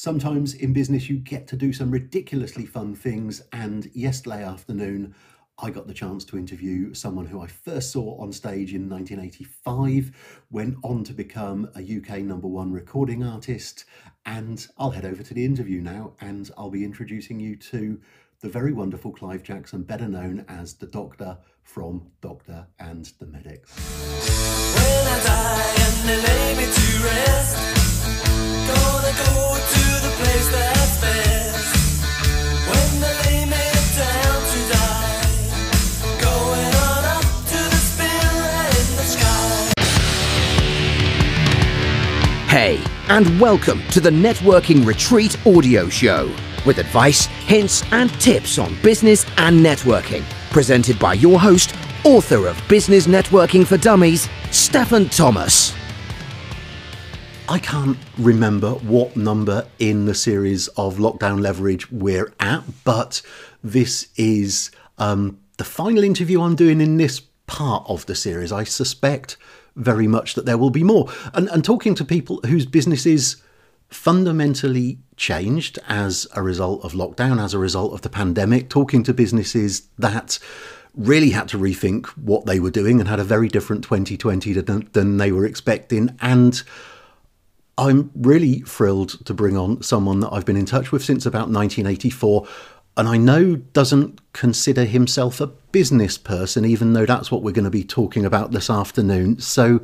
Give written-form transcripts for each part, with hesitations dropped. Sometimes in business, you get to do some ridiculously fun things. And yesterday afternoon, I got the chance to interview someone who I first saw on stage in 1985, went on to become a UK #1 recording artist. And I'll head over to the interview now, and I'll be introducing you to the very wonderful Clive Jackson, better known as the Doctor from Doctor and the Medics. When I die and they lay me to rest, gonna go to the place that's best. When they lay me down to die, going on up to the Spirit in the Sky. Hey, and welcome to the Networking Retreat audio show, with advice, hints and tips on business and networking, presented by your host, author of Business Networking for Dummies, Stefan Thomas. I can't remember what number in the series of Lockdown Leverage we're at, but this is the final interview I'm doing in this part of the series. I suspect very much that there will be more. And talking to people whose businesses fundamentally changed as a result of lockdown, as a result of the pandemic, talking to businesses that really had to rethink what they were doing and had a very different 2020 than they were expecting. And I'm really thrilled to bring on someone that I've been in touch with since about 1984, and I know doesn't consider himself a business person, even though that's what we're going to be talking about this afternoon. So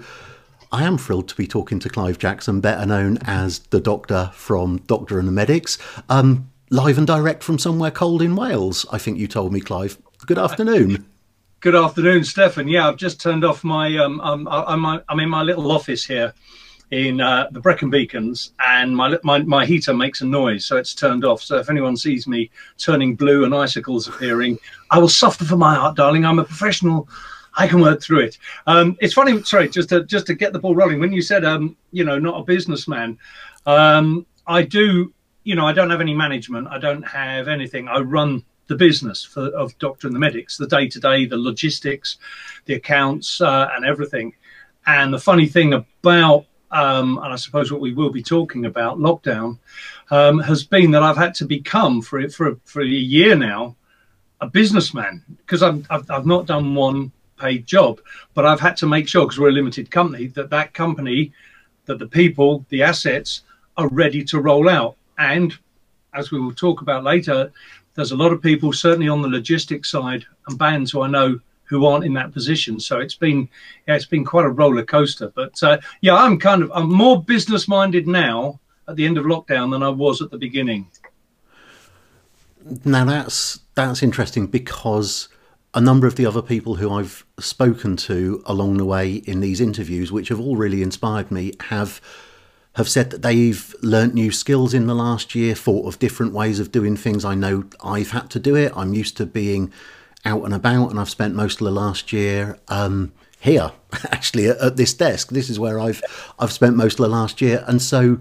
I am thrilled to be talking to Clive Jackson, better known as the Doctor from Doctor and the Medics, live and direct from somewhere cold in Wales, I think you told me, Clive. Good afternoon. Good afternoon, Stefan. Yeah, I've just turned off my, I'm in my little office here in the Brecon Beacons, and my heater makes a noise, so it's turned off. So if anyone sees me turning blue and icicles appearing, I will suffer for my heart, darling. I'm a professional. I can work through it. It's funny, sorry, just to get the ball rolling. When you said, you know, not a businessman, I do, you know, I don't have any management. I don't have anything. I run the business of Doctor and the Medics, the day-to-day, the logistics, the accounts and everything. And the funny thing about, and I suppose what we will be talking about, lockdown, has been that I've had to become, for a year now, a businessman, because I've not done one paid job, but I've had to make sure, because we're a limited company, that the people, the assets are ready to roll out. And as we will talk about later, there's a lot of people, certainly on the logistics side and bands who I know, who aren't in that position. So it's been quite a roller coaster. But yeah, I'm more business minded now at the end of lockdown than I was at the beginning. Now that's interesting, because a number of the other people who I've spoken to along the way in these interviews, which have all really inspired me, have said that they've learnt new skills in the last year, thought of different ways of doing things. I know I've had to do it. I'm used to being out and about, and I've spent most of the last year here, actually, at this desk. This is where I've spent most of the last year. And so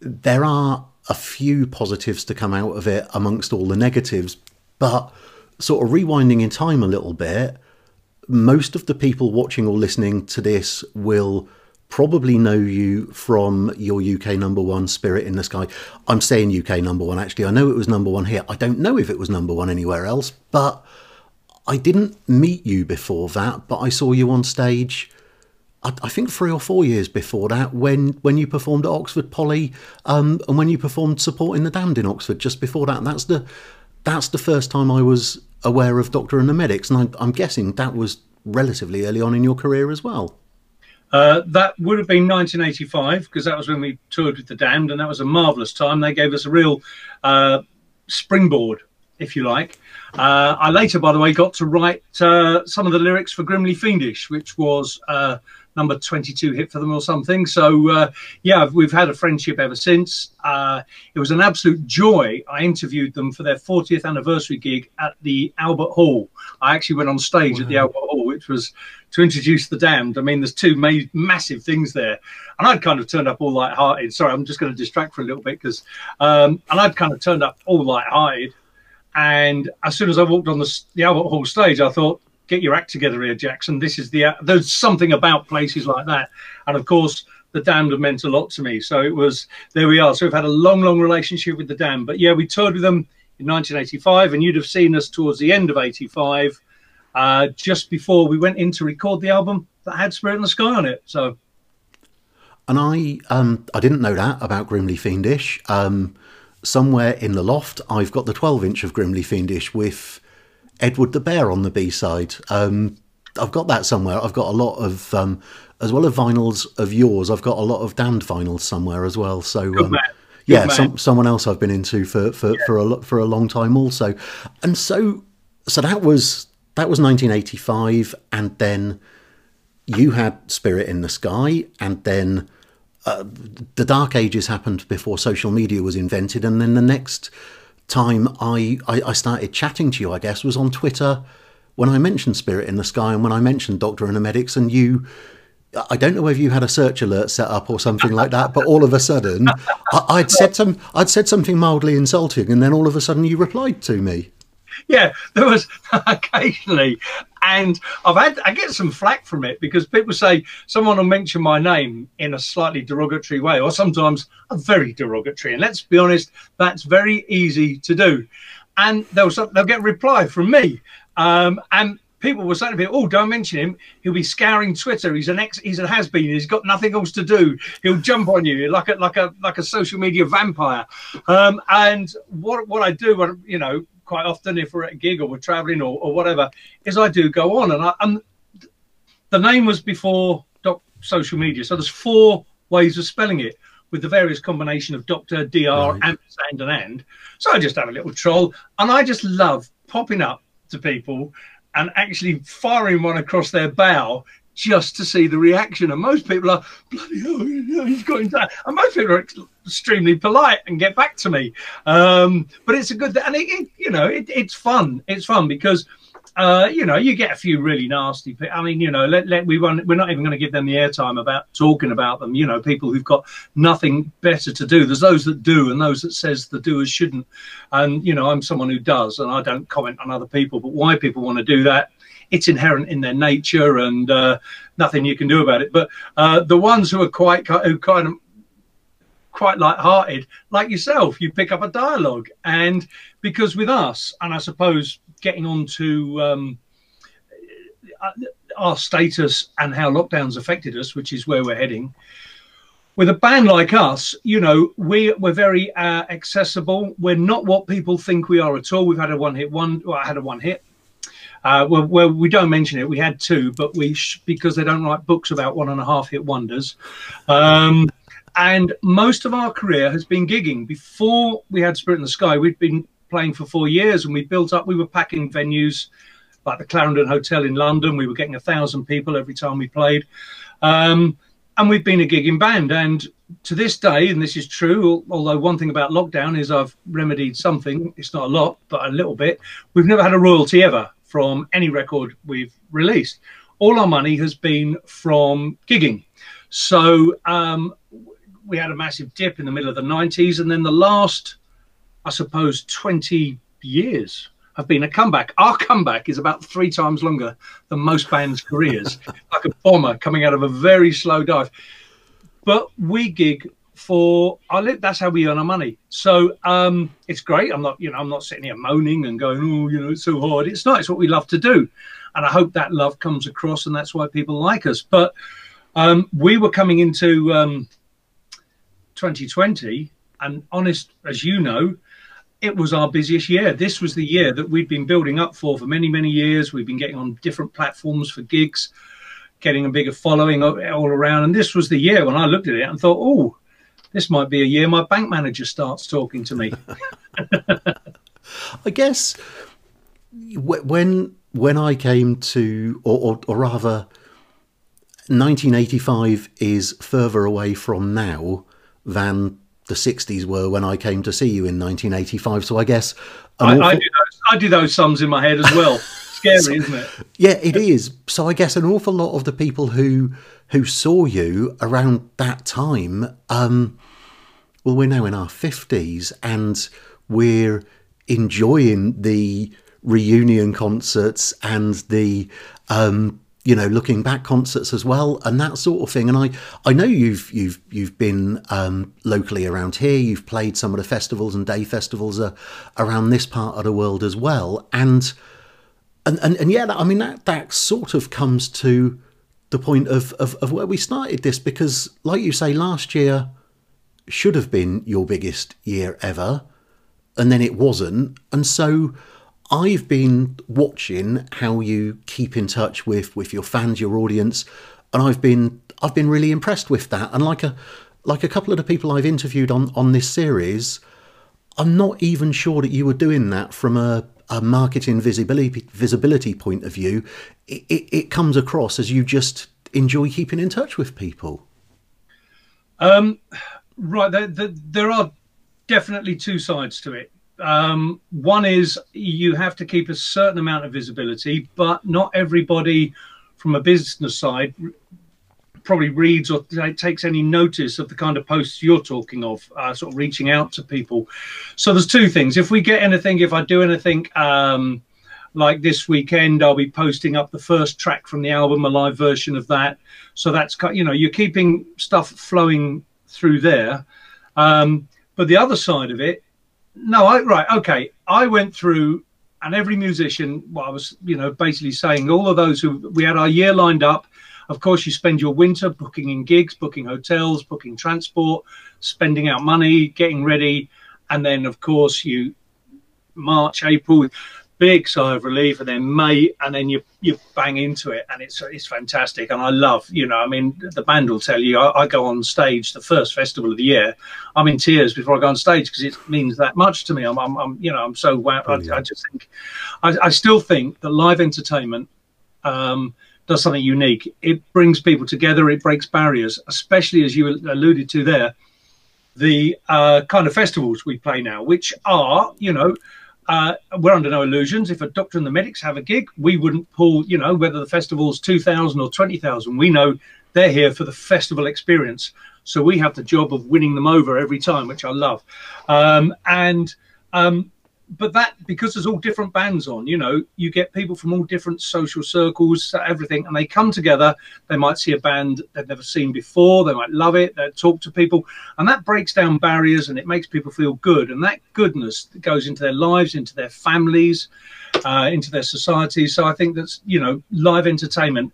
there are a few positives to come out of it amongst all the negatives, but sort of rewinding in time a little bit, most of the people watching or listening to this will probably know you from your UK #1 Spirit in the Sky. I'm saying UK #1, actually. I know it was #1 here. I don't know if it was #1 anywhere else, but I didn't meet you before that, but I saw you on stage, I think 3 or 4 years before that, when you performed at Oxford Poly, and when you performed Supporting the Damned in Oxford just before that. And that's the first time I was aware of Doctor and the Medics, and I'm guessing that was relatively early on in your career as well. That would have been 1985, because that was when we toured with the Damned, and that was a marvellous time. They gave us a real springboard, if you like. I later, by the way, got to write some of the lyrics for Grimly Fiendish, which was number 22 hit for them or something. So, yeah, we've had a friendship ever since. It was an absolute joy. I interviewed them for their 40th anniversary gig at the Albert Hall. I actually went on stage, wow, at the Albert Hall, which was to introduce the Damned. I mean, there's two massive things there. And I'd kind of turned up all light-hearted. Sorry, I'm just going to distract for a little bit, because and I'd kind of turned up all light-hearted. And as soon as I walked on the Albert Hall stage, I thought, get your act together here, Jackson. There's something about places like that. And of course, The Damned have meant a lot to me. So it was, there we are. So we've had a long, long relationship with The Damned. But yeah, we toured with them in 1985, and you'd have seen us towards the end of 85, just before we went in to record the album that had Spirit in the Sky on it. So. And I didn't know that about Grimly Fiendish. Somewhere in the loft, I've got the 12-inch of Grimly Fiendish with Edward the Bear on the B-side. I've got that somewhere. I've got a lot of, as well as vinyls of yours, I've got a lot of Damned vinyls somewhere as well. So, yeah, someone else I've been into for a long time also. And so that was 1985, and then you had Spirit in the Sky, and then the Dark Ages happened before social media was invented. And then the next time I started chatting to you, I guess, was on Twitter when I mentioned Spirit in the Sky and when I mentioned Doctor and the Medics, and you, I don't know whether you had a search alert set up or something like that, but all of a sudden I'd said something mildly insulting, and then all of a sudden you replied to me. Yeah, there was occasionally, and I get some flack from it because people say someone will mention my name in a slightly derogatory way, or sometimes a very derogatory. And let's be honest, that's very easy to do. And they'll get a reply from me, and people will say to me, "Oh, don't mention him. He'll be scouring Twitter. He's a has-been. He's got nothing else to do. He'll jump on you like a social media vampire." And what I do, when, you know, quite often, if we're at a gig or we're traveling or whatever, is I do go on, and the name was before social media, so there's 4 ways of spelling it with the various combination of Doctor, Dr, right, ampersand and. So I just have a little troll, and I just love popping up to people and actually firing one across their bow just to see the reaction. And most people are bloody hell, he's got him down, and most people are extremely polite and get back to me, but it's a good, and it's fun. It's fun because you know, you get a few really nasty people. I mean, you know, we're not even going to give them the airtime about talking about them. You know, people who've got nothing better to do. There's those that do, and those that says the doers shouldn't. And you know, I'm someone who does, and I don't comment on other people. But why people want to do that, it's inherent in their nature, and nothing you can do about it. But the ones who are quite light-hearted, like yourself, you pick up a dialogue. And because with us, and I suppose getting on to our status and how lockdowns affected us, which is where we're heading, with a band like us, you know, we're very accessible. We're not what people think we are at all. We've had a one-hit one. Well, I had a one-hit. Well, we don't mention it. We had 2, but because they don't write books about 1.5-hit wonders. And most of our career has been gigging. Before we had Spirit in the Sky, we'd been playing for 4 years, and we built up. We were packing venues like the Clarendon Hotel in London. We were getting 1,000 people every time we played. And we've been a gigging band. And to this day, and this is true, although one thing about lockdown is I've remedied something. It's not a lot, but a little bit. We've never had a royalty ever from any record we've released. All our money has been from gigging. So, we had a massive dip in the middle of the 90s, and then the last, I suppose, 20 years have been a comeback. Our comeback is about 3 times longer than most bands' careers, like a bomber coming out of a very slow dive. But we gig for our live. That's how we earn our money. So it's great. I'm not sitting here moaning and going, oh, you know, it's so hard. It's not. It's what we love to do, and I hope that love comes across, and that's why people like us. But we were coming into 2020, and honest, as you know, it was our busiest year. This was the year that we'd been building up for many, many years. We've been getting on different platforms for gigs, getting a bigger following all around. And this was the year when I looked at it and thought, oh, this might be a year my bank manager starts talking to me. I guess when I came to, or rather, 1985 is further away from now than the 60s were when I came to see you in 1985. So I guess I do those sums in my head as well. Scary, so, isn't it? Yeah, it is. So I guess an awful lot of the people who saw you around that time, well, we're now in our 50s, and we're enjoying the reunion concerts and the looking back concerts as well and that sort of thing. And I know you've been locally around here. You've played some of the festivals and day festivals around this part of the world as well. And yeah, I mean, that sort of comes to the point of where we started this, because like you say, last year should have been your biggest year ever, and then it wasn't. And so I've been watching how you keep in touch with your fans, your audience, and I've been really impressed with that. And like a couple of the people I've interviewed on this series, I'm not even sure that you were doing that from a marketing visibility point of view. It comes across as you just enjoy keeping in touch with people. Right, there are definitely two sides to it. One is you have to keep a certain amount of visibility, but not everybody from a business side probably reads or takes any notice of the kind of posts you're talking of, sort of reaching out to people. So there's two things. If I do anything like this weekend, I'll be posting up the first track from the album, a live version of that. So that's, you're keeping stuff flowing through there. But the other side of it, I went through, and every musician, I was, basically saying, all of those who we had our year lined up. Of course, you spend your winter booking in gigs, booking hotels, booking transport, spending out money, getting ready. And then, of course, you March, April, big sigh of relief, and then May, and then you bang into it. And it's fantastic. And I love, the band will tell you, I go on stage the first festival of the year. I'm in tears before I go on stage because it means that much to me. I'm so wow. I just think, I still think that live entertainment does something unique. It brings people together. It breaks barriers, especially as you alluded to there, the kind of festivals we play now, which are, we're under no illusions. If a Doctor and the Medics have a gig, we wouldn't pull, whether the festival's 2,000 or 20,000. We know they're here for the festival experience. So we have the job of winning them over every time, which I love. But that, because there's all different bands on, you get people from all different social circles, everything, and they come together. They might see a band they've never seen before. They might love it. They talk to people, and that breaks down barriers, and it makes people feel good. And that goodness goes into their lives, into their families, into their societies. So I think that's, live entertainment,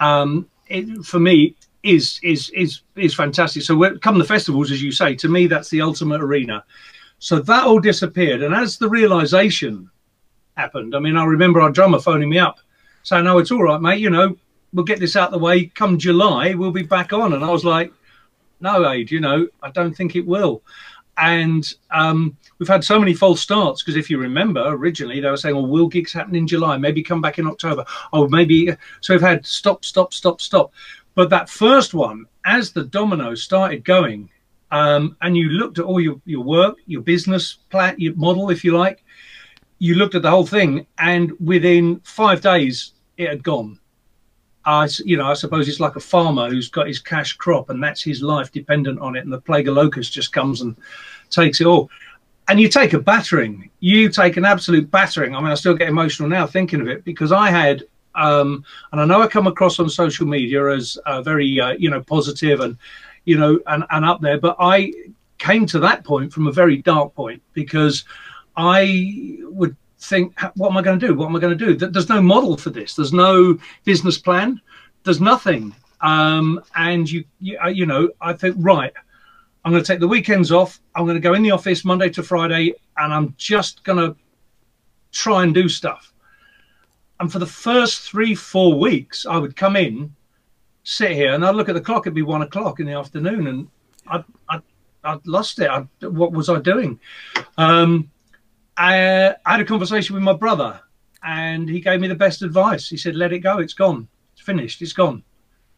for me, is fantastic. So come the festivals, as you say, to me, that's the ultimate arena. So that all disappeared. And as the realization happened, I remember our drummer phoning me up saying, "No, it's all right, mate. We'll get this out the way. Come July, we'll be back on." And I was like, "No, Aid, I don't think it will." And we've had so many false starts, because if you remember, originally they were saying, "Well, will gigs happen in July? Maybe come back in October. Oh, maybe." So we've had stop. But that first one, as the domino started going, and you looked at all your work, your business plan, your model, if you like, you looked at the whole thing, and within 5 days it had gone. I suppose it's like a farmer who's got his cash crop and that's his life dependent on it, and the plague of locusts just comes and takes it all. And you take a battering. You take an absolute battering. I still get emotional now thinking of it, because I had, and I know I come across on social media as very, positive and, and up there, but I came to that point from a very dark point, because I would think, what am I going to do? There's no model for this. There's no business plan. There's nothing. And I think, right, I'm going to take the weekends off. I'm going to go in the office Monday to Friday, and I'm just going to try and do stuff. And for the first 3-4 weeks, I would come in, sit here, and I'd look at the clock. It'd be 1 o'clock in the afternoon, and I'd lost it. What was I doing? I had a conversation with my brother, and he gave me the best advice. He said, "Let it go. It's gone. It's finished. It's gone.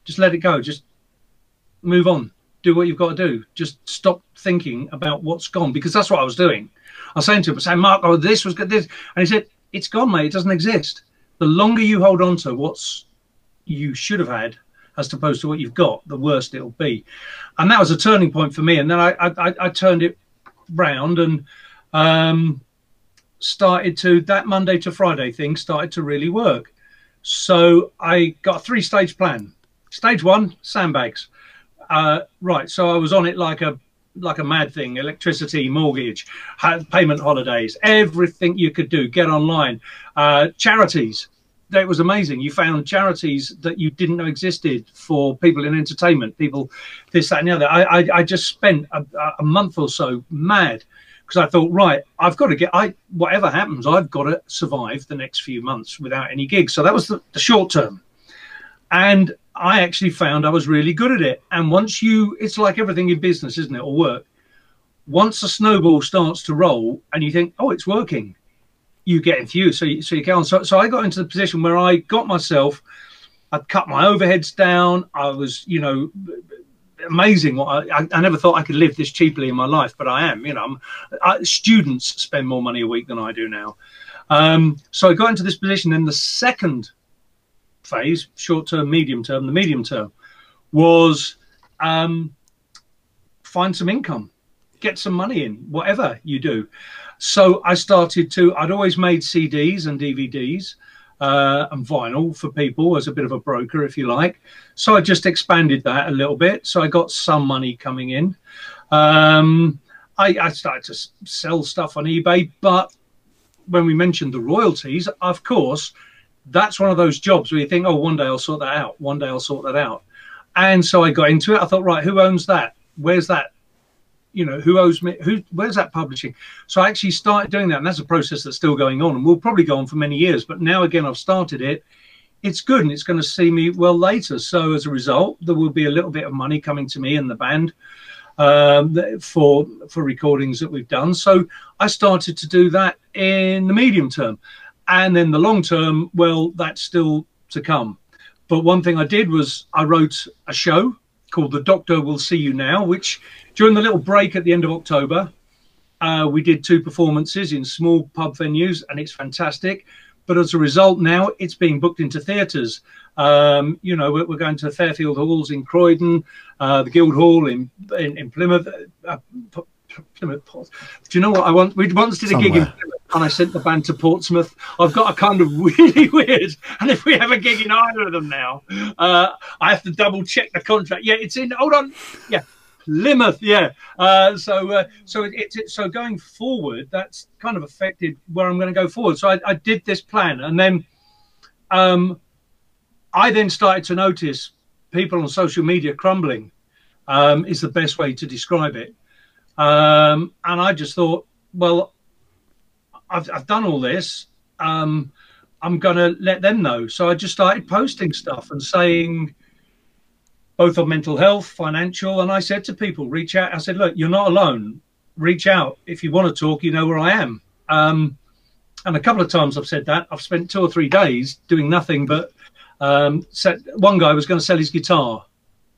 Just let it go. Just move on. Do what you've got to do. Just stop thinking about what's gone," because that's what I was doing. I was saying to him, "Mark, oh, this was good. This," and he said, "It's gone, mate. It doesn't exist. The longer you hold on to what's you should have had, as opposed to what you've got, the worse it'll be." And that was a turning point for me. And then I turned it round and started to, that Monday to Friday thing started to really work. So I got a three-stage plan. Stage one, sandbags. Right, so I was on it like a mad thing. Electricity, mortgage, payment holidays, everything you could do. Get online, charities. It was amazing. You found charities that you didn't know existed for people in entertainment, people this, that, and the other. I just spent a month or so mad because I thought, right, I've got to get, whatever happens, I've got to survive the next few months without any gigs. So that was the short term. And I actually found I was really good at it. And once you, it's like everything in business, isn't it, or work. Once a snowball starts to roll and you think, oh, it's working, you get enthused, so you go on. So I got into the position where I got myself, I'd cut my overheads down. I was, you know, amazing. What I never thought I could live this cheaply in my life, but I am, you know. Students spend more money a week than I do now. So I got into this position. In the second phase, short-term, medium-term, the medium-term was find some income, get some money in, whatever you do. So I started to, I'd always made CDs and DVDs and vinyl for people as a bit of a broker, if you like. So I just expanded that a little bit. So I got some money coming in. I started to sell stuff on eBay. But when we mentioned the royalties, of course, that's one of those jobs where you think, oh, one day I'll sort that out. One day I'll sort that out. And so I got into it. I thought, right, who owns that? Where's that? You know, who owes me? Where's that publishing? So I actually started doing that, and that's a process that's still going on, and will probably go on for many years. But now, again, I've started it. It's good, and it's going to see me well later. So as a result, there will be a little bit of money coming to me and the band for recordings that we've done. So I started to do that in the medium term, and then the long term. Well, that's still to come. But one thing I did was I wrote a show called The Doctor Will See You Now, which during the little break at the end of October, we did 2 performances in small pub venues, and it's fantastic. But as a result now, it's being booked into theatres. You know, we're going to Fairfield Halls in Croydon, the Guild Hall in Plymouth. Do you know what I want? We once did a gig in Plymouth, and I sent the band to Portsmouth. I've got a kind of really weird, and if we have a gig in either of them now, I have to double check the contract. Yeah, it's in, hold on, yeah, Plymouth, yeah. So going forward, that's kind of affected where I'm going to go forward. So I did this plan, and then I then started to notice people on social media crumbling, is the best way to describe it. And I just thought, well, I've done all this. I'm going to let them know. So I just started posting stuff and saying, both on mental health, financial. And I said to people, reach out. I said, look, you're not alone. Reach out. If you want to talk, you know where I am. And a couple of times I've said that. I've spent 2 or 3 days doing nothing but one guy was going to sell his guitar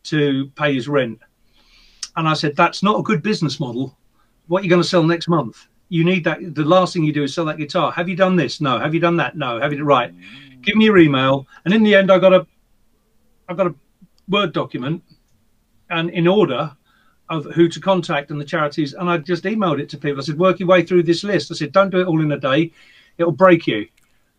to pay his rent. And I said, that's not a good business model. What are you going to sell next month? You need that. The last thing you do is sell that guitar. Have you done this? No. Have you done that? No. Have you? Right. Give me your email. And in the end, I got a Word document, and in order of who to contact and the charities. And I just emailed it to people. I said, work your way through this list. I said, don't do it all in a day. It'll break you.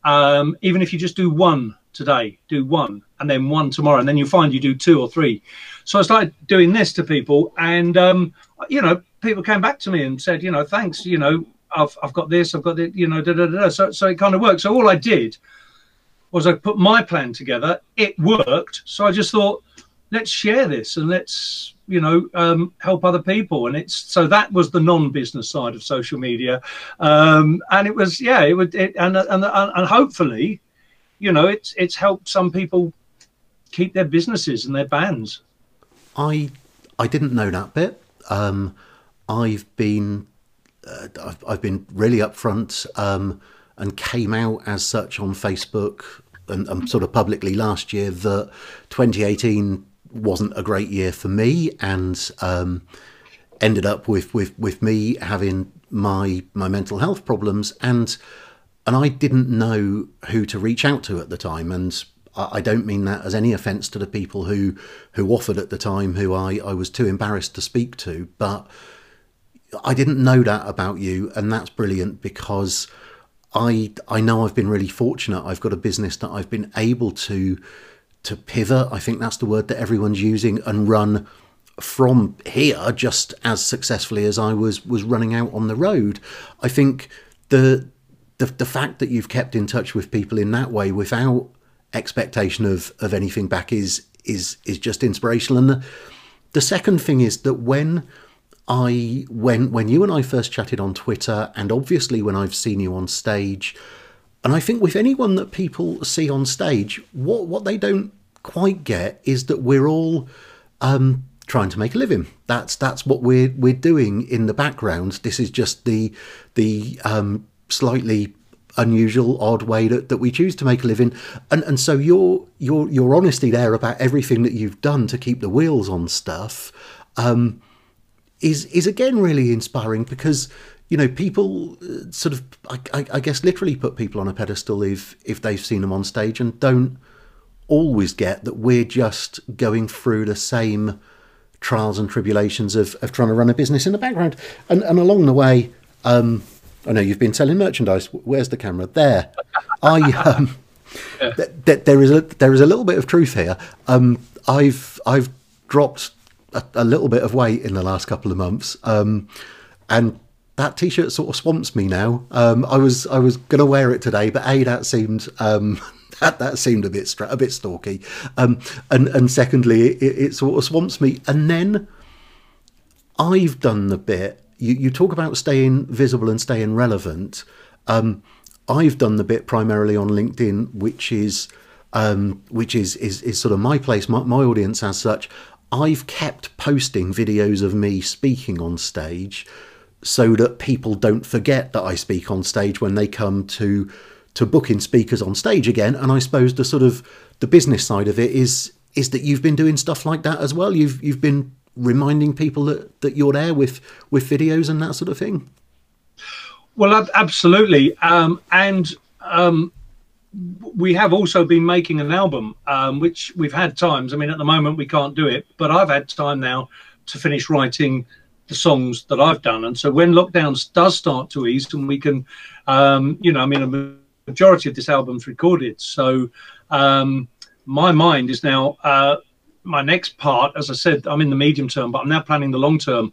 Even if you just do one today, do one, and then one tomorrow, and then you'll find you do 2 or 3. So I started doing this to people, and you know, people came back to me and said, you know, thanks, you know, I've got this, I've got that, you know, da, da, da, da. So it kind of worked. So all I did was I put my plan together. It worked. So I just thought, let's share this, and let's, you know, help other people. And it's, so that was the non-business side of social media. And it was, yeah, it would, and hopefully, you know, it's helped some people keep their businesses and their bands. I didn't know that bit. I've been really upfront and came out as such on Facebook and sort of publicly last year that 2018 wasn't a great year for me, and ended up with me having my mental health problems, and I didn't know who to reach out to at the time. And I don't mean that as any offence to the people who offered at the time, who I was too embarrassed to speak to, but I didn't know that about you. And that's brilliant, because I know I've been really fortunate. I've got a business that I've been able to pivot, I think that's the word that everyone's using, and run from here just as successfully as I was running out on the road. I think the fact that you've kept in touch with people in that way without expectation of anything back is just inspirational. And the second thing is that when you and I first chatted on Twitter, and obviously when I've seen you on stage, and I think with anyone that people see on stage, what they don't quite get is that we're all trying to make a living. That's what we're doing in the background. This is just the slightly unusual, odd way that we choose to make a living. And so your honesty there about everything that you've done to keep the wheels on stuff is again really inspiring, because you know people sort of I guess literally put people on a pedestal if they've seen them on stage, and don't always get that we're just going through the same trials and tribulations of trying to run a business in the background. And along the way, I know you've been selling merchandise. Where's the camera? There. There is a little bit of truth here. I've dropped a little bit of weight in the last couple of months, and that t-shirt sort of swamps me now. I was gonna wear it today, but A, that seemed that seemed a bit stalky, and secondly, it sort of swamps me. And then I've done the bit. You talk about staying visible and staying relevant. I've done the bit primarily on LinkedIn, which is sort of my place, my audience as such. I've kept posting videos of me speaking on stage, so that people don't forget that I speak on stage when they come to booking speakers on stage again. And I suppose the sort of the business side of it is that you've been doing stuff like that as well. You've been reminding people that you're there with videos and that sort of thing. Well, absolutely. We have also been making an album, which we've had times. I mean, at the moment we can't do it, but I've had time now to finish writing the songs that I've done. And so when lockdowns does start to ease, and we can, a majority of this album's recorded. So my mind is now, my next part, as I said, I'm in the medium term, but I'm now planning the long term.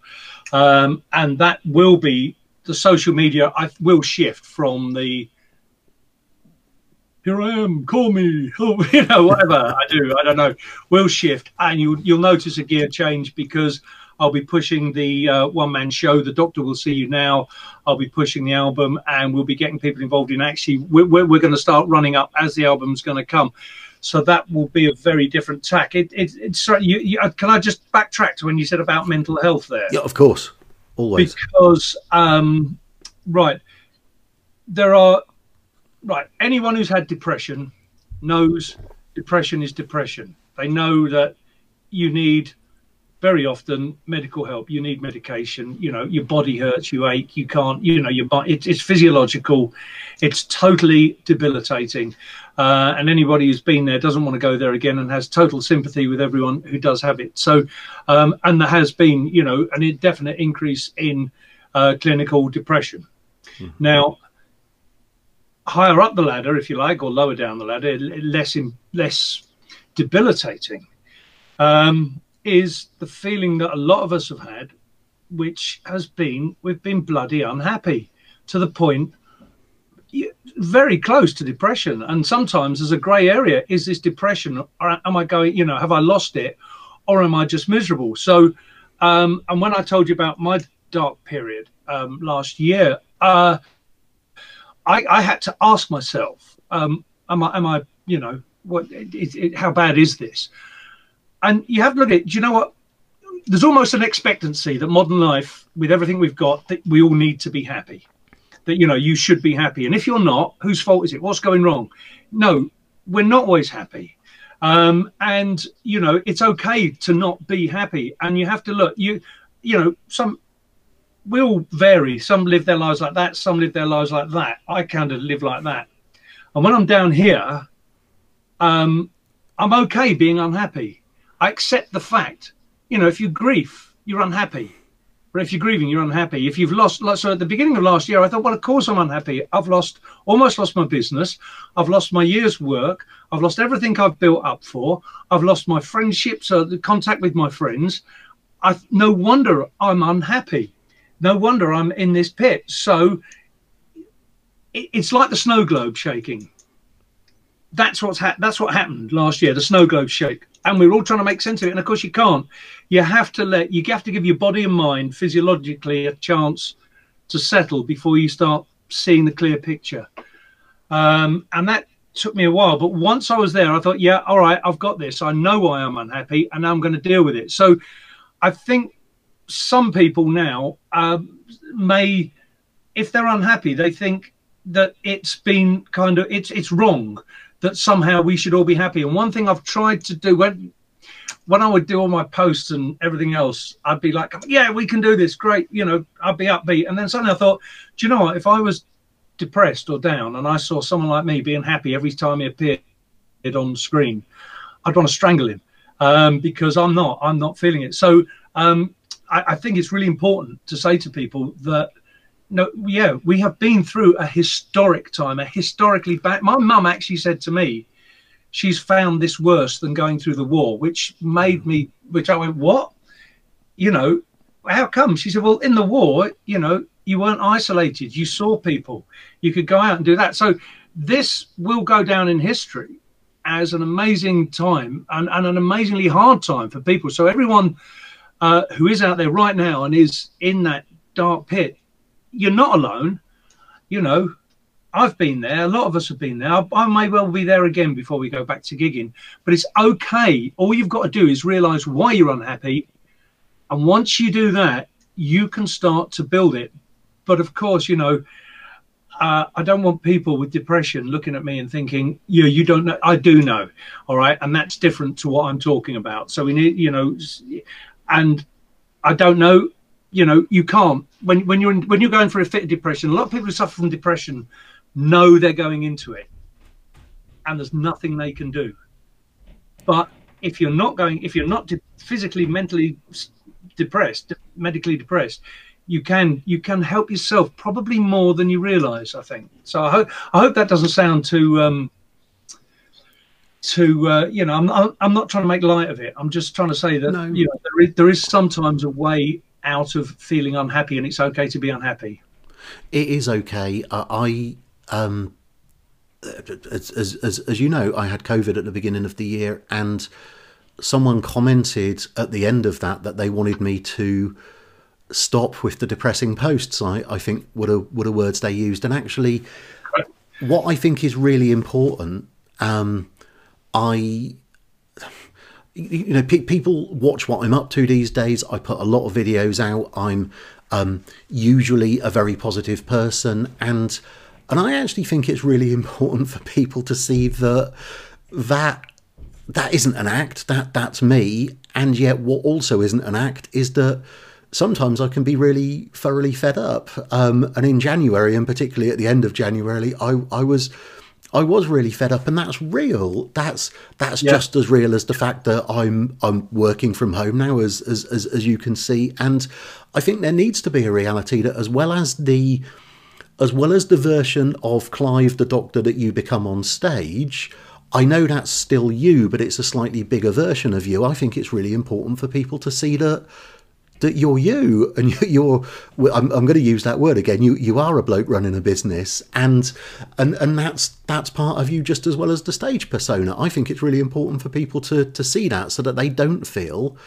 And that will be the social media. I will shift from the, here I am, call me, whatever I do, I don't know, will shift. And you'll notice a gear change, because I'll be pushing the one-man show, The Doctor Will See You Now. I'll be pushing the album, and we'll be getting people involved in actually, we're going to start running up as the album's going to come. So that will be a very different tack. Can I just backtrack to when you said about mental health there? Yeah, of course, always. Because, anyone who's had depression knows depression is depression. They know that you need, very often, medical help. You need medication. You know, your body hurts, you ache, you can't, you know, your body, it's physiological. It's totally debilitating. And anybody who's been there doesn't want to go there again, and has total sympathy with everyone who does have it. So, and there has been, you know, an indefinite increase in clinical depression. Mm-hmm. Now, higher up the ladder, if you like, or lower down the ladder, less debilitating, is the feeling that a lot of us have had, which has been, we've been bloody unhappy to the point very close to depression. And sometimes there's a grey area. Is this depression, or am I going, you know, have I lost it, or am I just miserable? So, and when I told you about my dark period last year, I had to ask myself, am I, you know, how bad is this? And you have to look at it. Do you know what? There's almost an expectancy that modern life, with everything we've got, that we all need to be happy, that, you know, you should be happy. And if you're not, whose fault is it? What's going wrong? No, we're not always happy. And, you know, it's okay to not be happy. And you have to look, you know, some will vary. Some live their lives like that. Some live their lives like that. I kind of live like that. And when I'm down here, I'm okay being unhappy. I accept the fact, you know, if you grieve, you're unhappy. But if you're grieving, you're unhappy. If you've lost, so at the beginning of last year, I thought, well, of course I'm unhappy. I've almost lost my business. I've lost my year's work. I've lost everything I've built up for. I've lost my friendships, the contact with my friends. No wonder I'm unhappy. No wonder I'm in this pit. So it's like the snow globe shaking. That's what happened last year, the snow globe shake. And we're all trying to make sense of it. And of course you can't. You have to give your body and mind physiologically a chance to settle before you start seeing the clear picture. And that took me a while. But once I was there, I thought, yeah, all right, I've got this. I know why I'm unhappy and I'm going to deal with it. So I think some people now may, if they're unhappy, they think that it's been kind of, it's wrong, that somehow we should all be happy. And one thing I've tried to do, when I would do all my posts and everything else, I'd be like, yeah, we can do this, great, you know, I'd be upbeat. And then suddenly I thought, do you know what, if I was depressed or down and I saw someone like me being happy every time he appeared on screen, I'd want to strangle him, because I'm not feeling it. So I think it's really important to say to people that, no, yeah, we have been through a historic time, a historically bad. My mum actually said to me, she's found this worse than going through the war, which made me, which I went, what? You know, how come? She said, well, in the war, you know, you weren't isolated. You saw people. You could go out and do that. So this will go down in history as an amazing time and an amazingly hard time for people. So everyone who is out there right now and is in that dark pit, you're not alone. You know, I've been there. A lot of us have been there. I may well be there again before we go back to gigging, but it's okay. All you've got to do is realize why you're unhappy. And once you do that, you can start to build it. But of course, you know, I don't want people with depression looking at me and thinking, yeah, you don't know. I do know. All right. And that's different to what I'm talking about. So we need, you know, and I don't know. You know, you can't, when you're going through a fit of depression, a lot of people who suffer from depression know they're going into it and there's nothing they can do. But if you're not going, if you're not physically, mentally depressed, medically depressed, you can help yourself probably more than you realize, I think. So I hope that doesn't sound too, you know, I'm not trying to make light of it. I'm just trying to say that, no, you know, there is sometimes a way out of feeling unhappy, and it's okay to be unhappy. It is okay. As you know, I had COVID at the beginning of the year, and someone commented at the end of that they wanted me to stop with the depressing posts, I think were the words they used. And actually, what I think is really important, you know, people watch what I'm up to these days. I put a lot of videos out. I'm usually a very positive person, and I actually think it's really important for people to see that isn't an act. That's me. And yet, what also isn't an act is that sometimes I can be really thoroughly fed up. And in January, and particularly at the end of January, I was really fed up, and that's real. That's yeah, just as real as the fact that I'm working from home now, as you can see. And I think there needs to be a reality that, as well as the version of Clive the Doctor that you become on stage, I know that's still you, but it's a slightly bigger version of you. I think it's really important for people to see that you're you, and I'm going to use that word again. You are a bloke running a business, and that's part of you just as well as the stage persona. I think it's really important for people to see that, so that they don't feel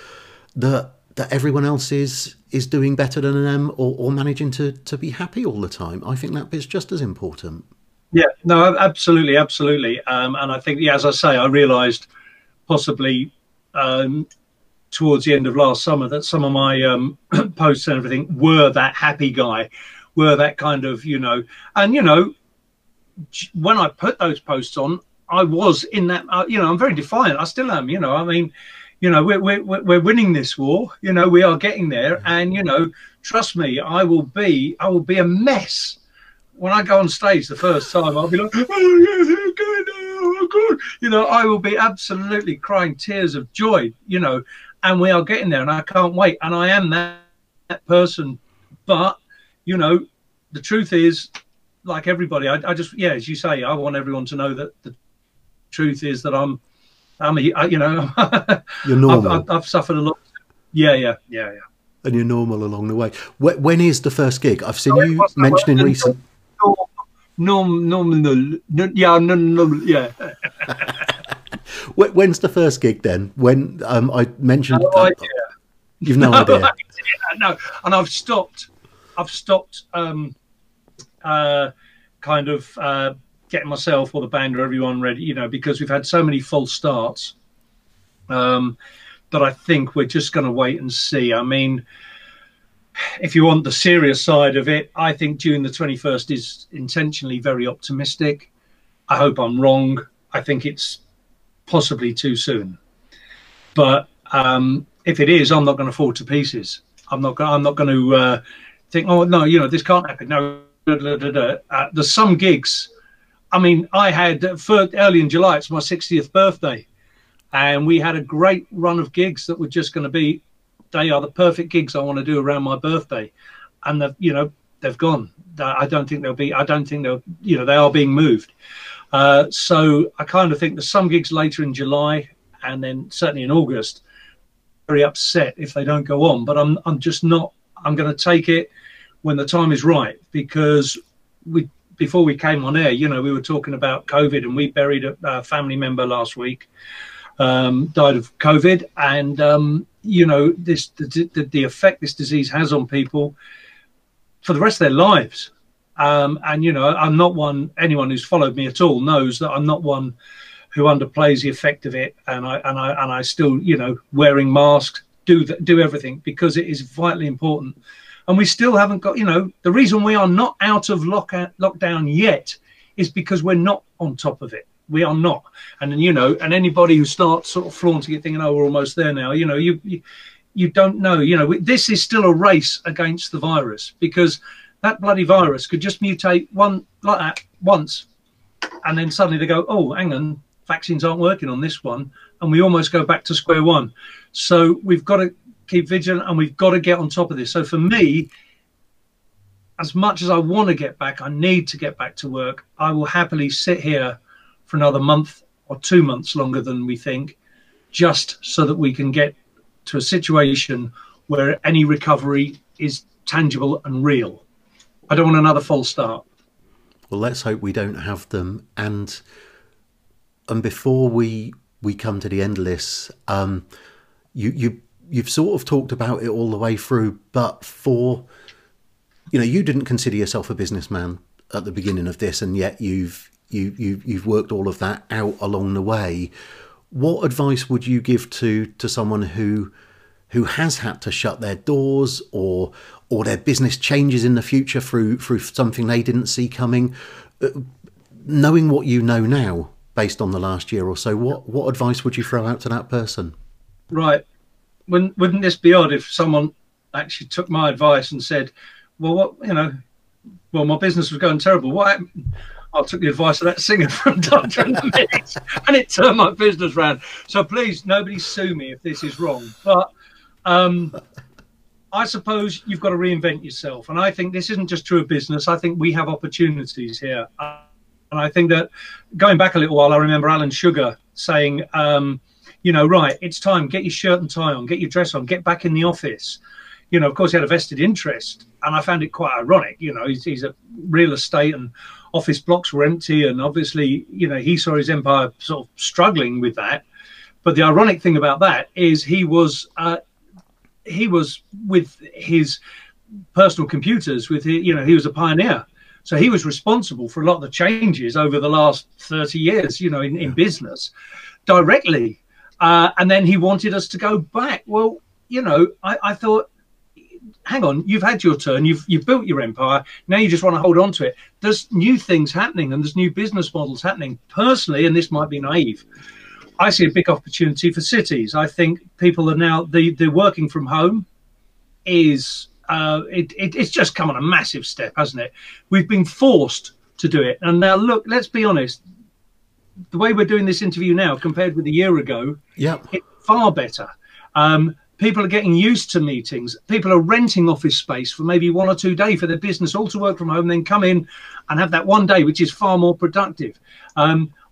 that everyone else is doing better than them or managing to be happy all the time. I think that bit's just as important. Yeah, no, absolutely, absolutely. And I think, yeah, as I say, I realised possibly towards the end of last summer that some of my posts and everything were that happy guy, were that kind of, you know, and, you know, when I put those posts on, I was in that, you know, I'm very defiant. I still am, you know, I mean, you know, we're winning this war, you know, we are getting there. And, you know, trust me, I will be a mess. When I go on stage the first time, I'll be like, oh, yes, I'm good, oh, God. You know, I will be absolutely crying tears of joy, you know, and we are getting there, and I can't wait. And I am that, that person. But, you know, the truth is, like everybody, I just, yeah, as you say, I want everyone to know that the truth is that I'm you're normal. I've suffered a lot. Yeah. And you're normal along the way. When is the first gig? I've seen you mentioned in recent. No. When's the first gig then? When I mentioned, no idea. You've no idea. No, and I've stopped kind of getting myself or the band or everyone ready, you know, because we've had so many false starts that I think we're just going to wait and see. I mean, if you want the serious side of it, I think June the 21st is intentionally very optimistic. I hope I'm wrong. I think it's possibly too soon, but if it is, I'm not going to fall to pieces. I'm not going to think, oh no, you know, this can't happen. No, there's some gigs. I mean, I had early in July. It's my 60th birthday, and we had a great run of gigs that were just going to be. They are the perfect gigs I want to do around my birthday, and they've gone. I don't think they'll be. I don't think they'll. You know, they are being moved. So I kind of think there's some gigs later in July, and then certainly in August. Very upset if they don't go on, but I'm just not. I'm going to take it when the time is right, because before we came on air, you know, we were talking about COVID, and we buried a family member last week, died of COVID, and you know, the effect this disease has on people for the rest of their lives. And you know, I'm not one. Anyone who's followed me at all knows that I'm not one who underplays the effect of it. And I still, you know, wearing masks, do everything, because it is vitally important. And we still haven't got, you know, the reason we are not out of lockdown yet is because we're not on top of it. We are not. And you know, and anybody who starts sort of flaunting it, thinking, oh, we're almost there now, you know, you don't know. You know, this is still a race against the virus, because that bloody virus could just mutate one like that once, and then suddenly they go, oh, hang on, vaccines aren't working on this one, and we almost go back to square one. So we've got to keep vigilant, and we've got to get on top of this. So for me, as much as I want to get back, I need to get back to work. I will happily sit here for another month or 2 months longer than we think, just so that we can get to a situation where any recovery is tangible and real. I don't want another false start. Well, let's hope we don't have them. And before we come to the end list, you've sort of talked about it all the way through, but for, you know, you didn't consider yourself a businessman at the beginning of this, and yet you've worked all of that out along the way. What advice would you give to someone who has had to shut their doors, or their business changes in the future through something they didn't see coming? Knowing what you know now, based on the last year or so, what advice would you throw out to that person? Right. Wouldn't this be odd if someone actually took my advice and said, well, what, you know, well, my business was going terrible. What? I took the advice of that singer from Doctor and the Medics, and it turned my business round. So please, nobody sue me if this is wrong. But I suppose you've got to reinvent yourself. And I think this isn't just true of business. I think we have opportunities here. And I think that going back a little while, I remember Alan Sugar saying, you know, right, it's time, get your shirt and tie on, get your dress on, get back in the office. You know, of course, he had a vested interest. And I found it quite ironic. You know, he's a real estate, and office blocks were empty. And obviously, you know, he saw his empire sort of struggling with that. But the ironic thing about that is he was with his personal computers, with his, you know, he was a pioneer. So he was responsible for a lot of the changes over the last 30 years, you know, in business directly. And then he wanted us to go back. Well, you know, I thought, hang on, you've had your turn. You've built your empire. Now you just want to hold on to it. There's new things happening, and there's new business models happening. Personally, and this might be naive, I see a big opportunity for cities. I think people are now, the working from home is, it's just come on a massive step, hasn't it? We've been forced to do it. And now look, let's be honest, the way we're doing this interview now compared with a year ago, yeah, it's far better. People are getting used to meetings. People are renting office space for maybe 1 or 2 days for their business, all to work from home, then come in and have that 1 day, which is far more productive.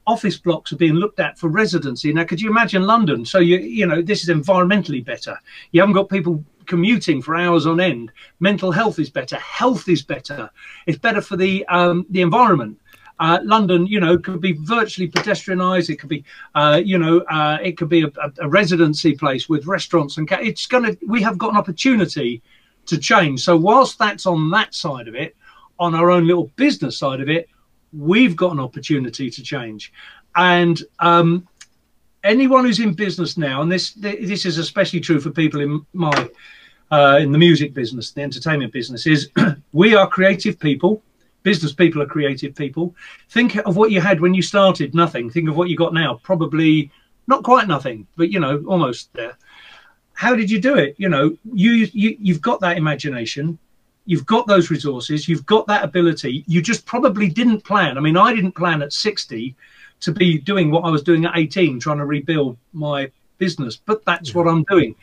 Office blocks are being looked at for residency. Now, could you imagine London? So, you know, this is environmentally better. You haven't got people commuting for hours on end. Mental health is better. Health is better. It's better for the environment. London, you know, could be virtually pedestrianised. It could be, you know, it could be a residency place with restaurants and it's going to. We have got an opportunity to change. So whilst that's on that side of it, on our own little business side of it, we've got an opportunity to change. And anyone who's in business now, and this is especially true for people in my in the music business, the entertainment business, is we are creative people. Business people are creative people. Think of what you had when you started, nothing. Think of what you got now, probably not quite nothing, but, you know, almost there. How did you do it? You know, you've got that imagination. You've got those resources. You've got that ability. You just probably didn't plan. I mean, I didn't plan at 60 to be doing what I was doing at 18, trying to rebuild my business. But that's what I'm doing.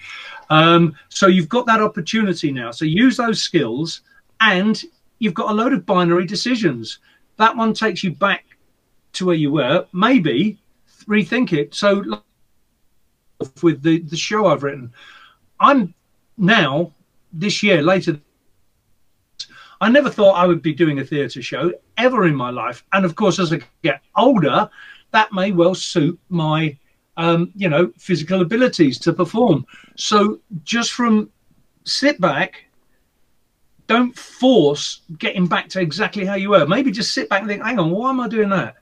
So you've got that opportunity now. So use those skills and you've got a load of binary decisions. That one takes you back to where you were. Maybe rethink it. So with the show I've written, I'm now this year, later, I never thought I would be doing a theatre show ever in my life. And of course, as I get older, that may well suit my, you know, physical abilities to perform. So just from sit back, don't force getting back to exactly how you were. Maybe just sit back and think, hang on, why am I doing that?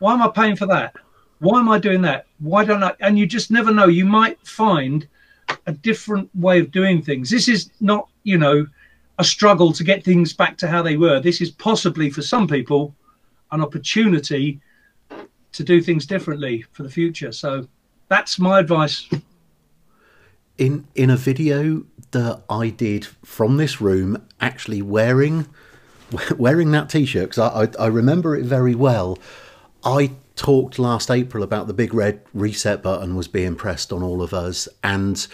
Why am I paying for that? Why am I doing that? Why don't I? And you just never know. You might find a different way of doing things. This is not, you know, a struggle to get things back to how they were. This is possibly for some people an opportunity to do things differently for the future. So that's my advice. In a video that I did from this room, actually wearing that T-shirt, because I remember it very well. I talked last April about the big red reset button was being pressed on all of us, and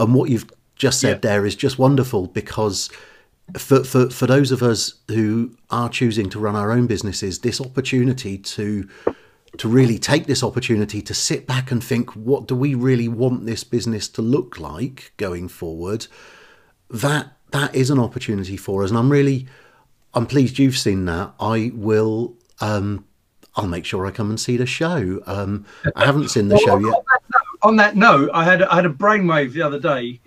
what you've just said there is just wonderful, because for those of us who are choosing to run our own businesses, this opportunity to really take this opportunity to sit back and think, what do we really want this business to look like going forward? That is an opportunity for us. And I'm pleased you've seen that. I will, I'll make sure I come and see the show. I haven't seen the show yet. On that note, I had a brainwave the other day,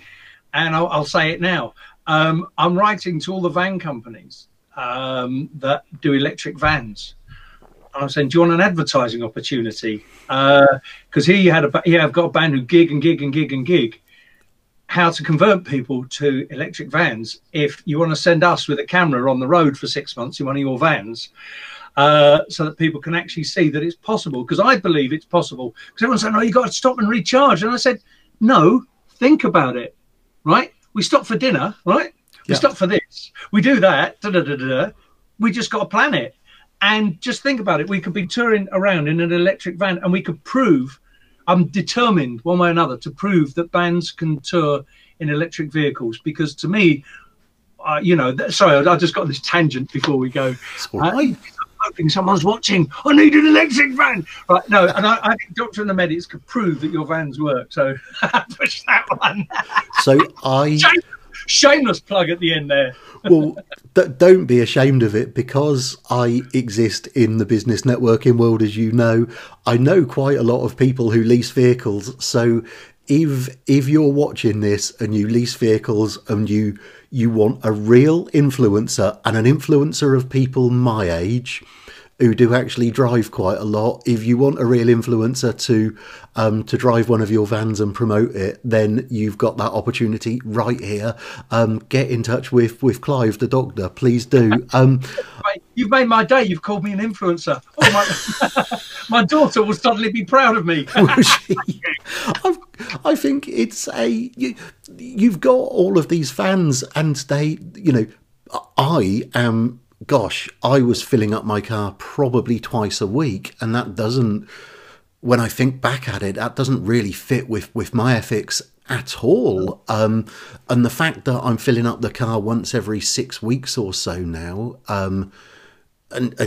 and I'll say it now. I'm writing to all the van companies that do electric vans. I'm saying, do you want an advertising opportunity? Because here I've got a band who gig. How to convert people to electric vans. If you want to send us with a camera on the road for 6 months in one of your vans, so that people can actually see that it's possible. Because I believe it's possible. Because everyone's saying, no, you've got to stop and recharge. And I said, no, think about it, right? We stop for dinner, right? We stop for this. We do that. We just got to plan it. And just think about it. We could be touring around in an electric van, and we could prove, I'm determined one way or another to prove that bands can tour in electric vehicles. Because to me, you know, sorry, I just got this tangent before we go. I'm hoping someone's watching. I need an electric van. Right, no, and I think Doctor and the Medics could prove that your vans work. So push that one. So shameless plug at the end there. Well, don't be ashamed of it, because I exist in the business networking world, as you know. I know quite a lot of people who lease vehicles. So if you're watching this and you lease vehicles and you want a real influencer, and an influencer of people my age who do actually drive quite a lot, if you want a real influencer to drive one of your vans and promote it, then you've got that opportunity right here. Get in touch with Clive, the doctor, please do. You've made my day. You've called me an influencer. Oh, my daughter will suddenly be proud of me. I think it's you've got all of these vans, and they, you know, I am... Gosh, I was filling up my car probably twice a week, and that doesn't, when I think back at it, that doesn't really fit with my ethics at all. And the fact that I'm filling up the car once every 6 weeks or so now, and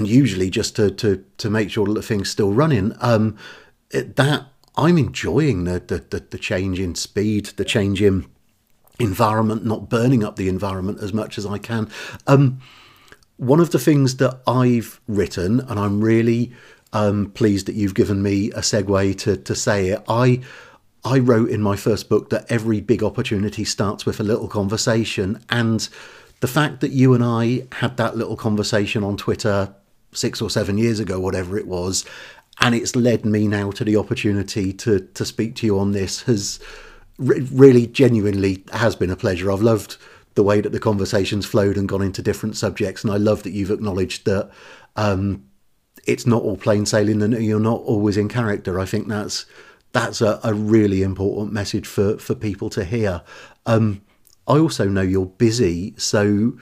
usually just to make sure that the thing's still running, that I'm enjoying the change in speed, the change in environment, not burning up the environment as much as I can. One of the things that I've written, and I'm really pleased that you've given me a segue to say it, I wrote in my first book that every big opportunity starts with a little conversation. And the fact that you and I had that little conversation on Twitter 6 or 7 years ago, whatever it was, and it's led me now to the opportunity to speak to you on this, has really genuinely has been a pleasure. I've loved the way that the conversation's flowed and gone into different subjects. And I love that you've acknowledged that it's not all plain sailing and you're not always in character. I think that's a really important message for people to hear. I also know you're busy, so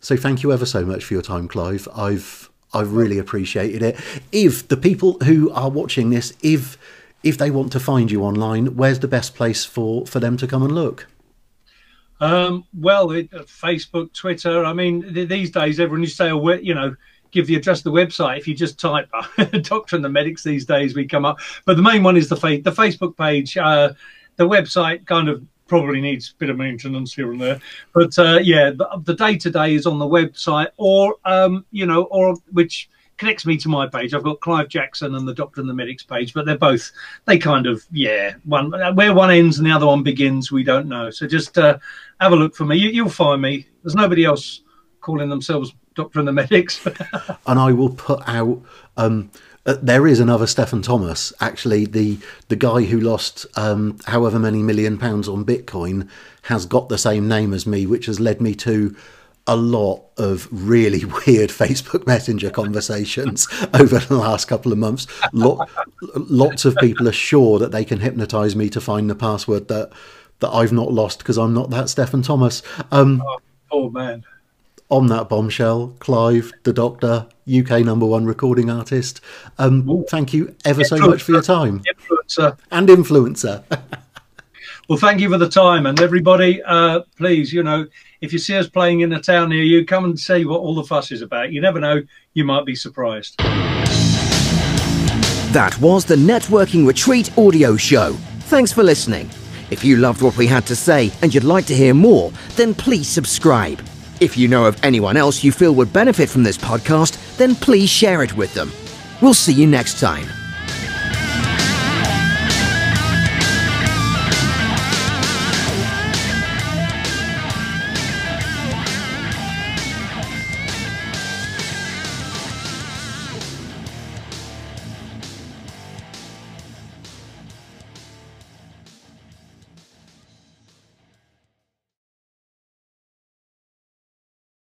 thank you ever so much for your time, Clive. I've really appreciated it. If the people who are watching this, if they want to find you online, where's the best place for them to come and look? Well, Facebook, Twitter. I mean, these days, everyone, you say, you know, give the address of the website. If you just type Doctor and the Medics these days, we come up. But the main one is the Facebook page. The website kind of probably needs a bit of maintenance here and there. But, yeah, the day-to-day is on the website or, you know, or which connects me to my page. I've got Clive Jackson and the Doctor and the Medics page, but they're both, they kind of, yeah, one where one ends and the other one begins, we don't know. So just have a look for me. You'll find me. There's nobody else calling themselves Doctor and the Medics. And I will put out, there is another Stefan Thomas, actually, the guy who lost however many £1 million on Bitcoin has got the same name as me, which has led me to a lot of really weird Facebook Messenger conversations over the last couple of months. Lots of people are sure that they can hypnotize me to find the password that I've not lost because I'm not that Stefan Thomas. Oh, man. On that bombshell, Clive, the Doctor, UK #1 recording artist, thank you ever so much for your time. Influencer. And influencer. Well, thank you for the time. And everybody, please, you know, if you see us playing in a town near you, come and see what all the fuss is about. You never know, you might be surprised. That was the Networking Retreat audio show. Thanks for listening. If you loved what we had to say and you'd like to hear more, then please subscribe. If you know of anyone else you feel would benefit from this podcast, then please share it with them. We'll see you next time.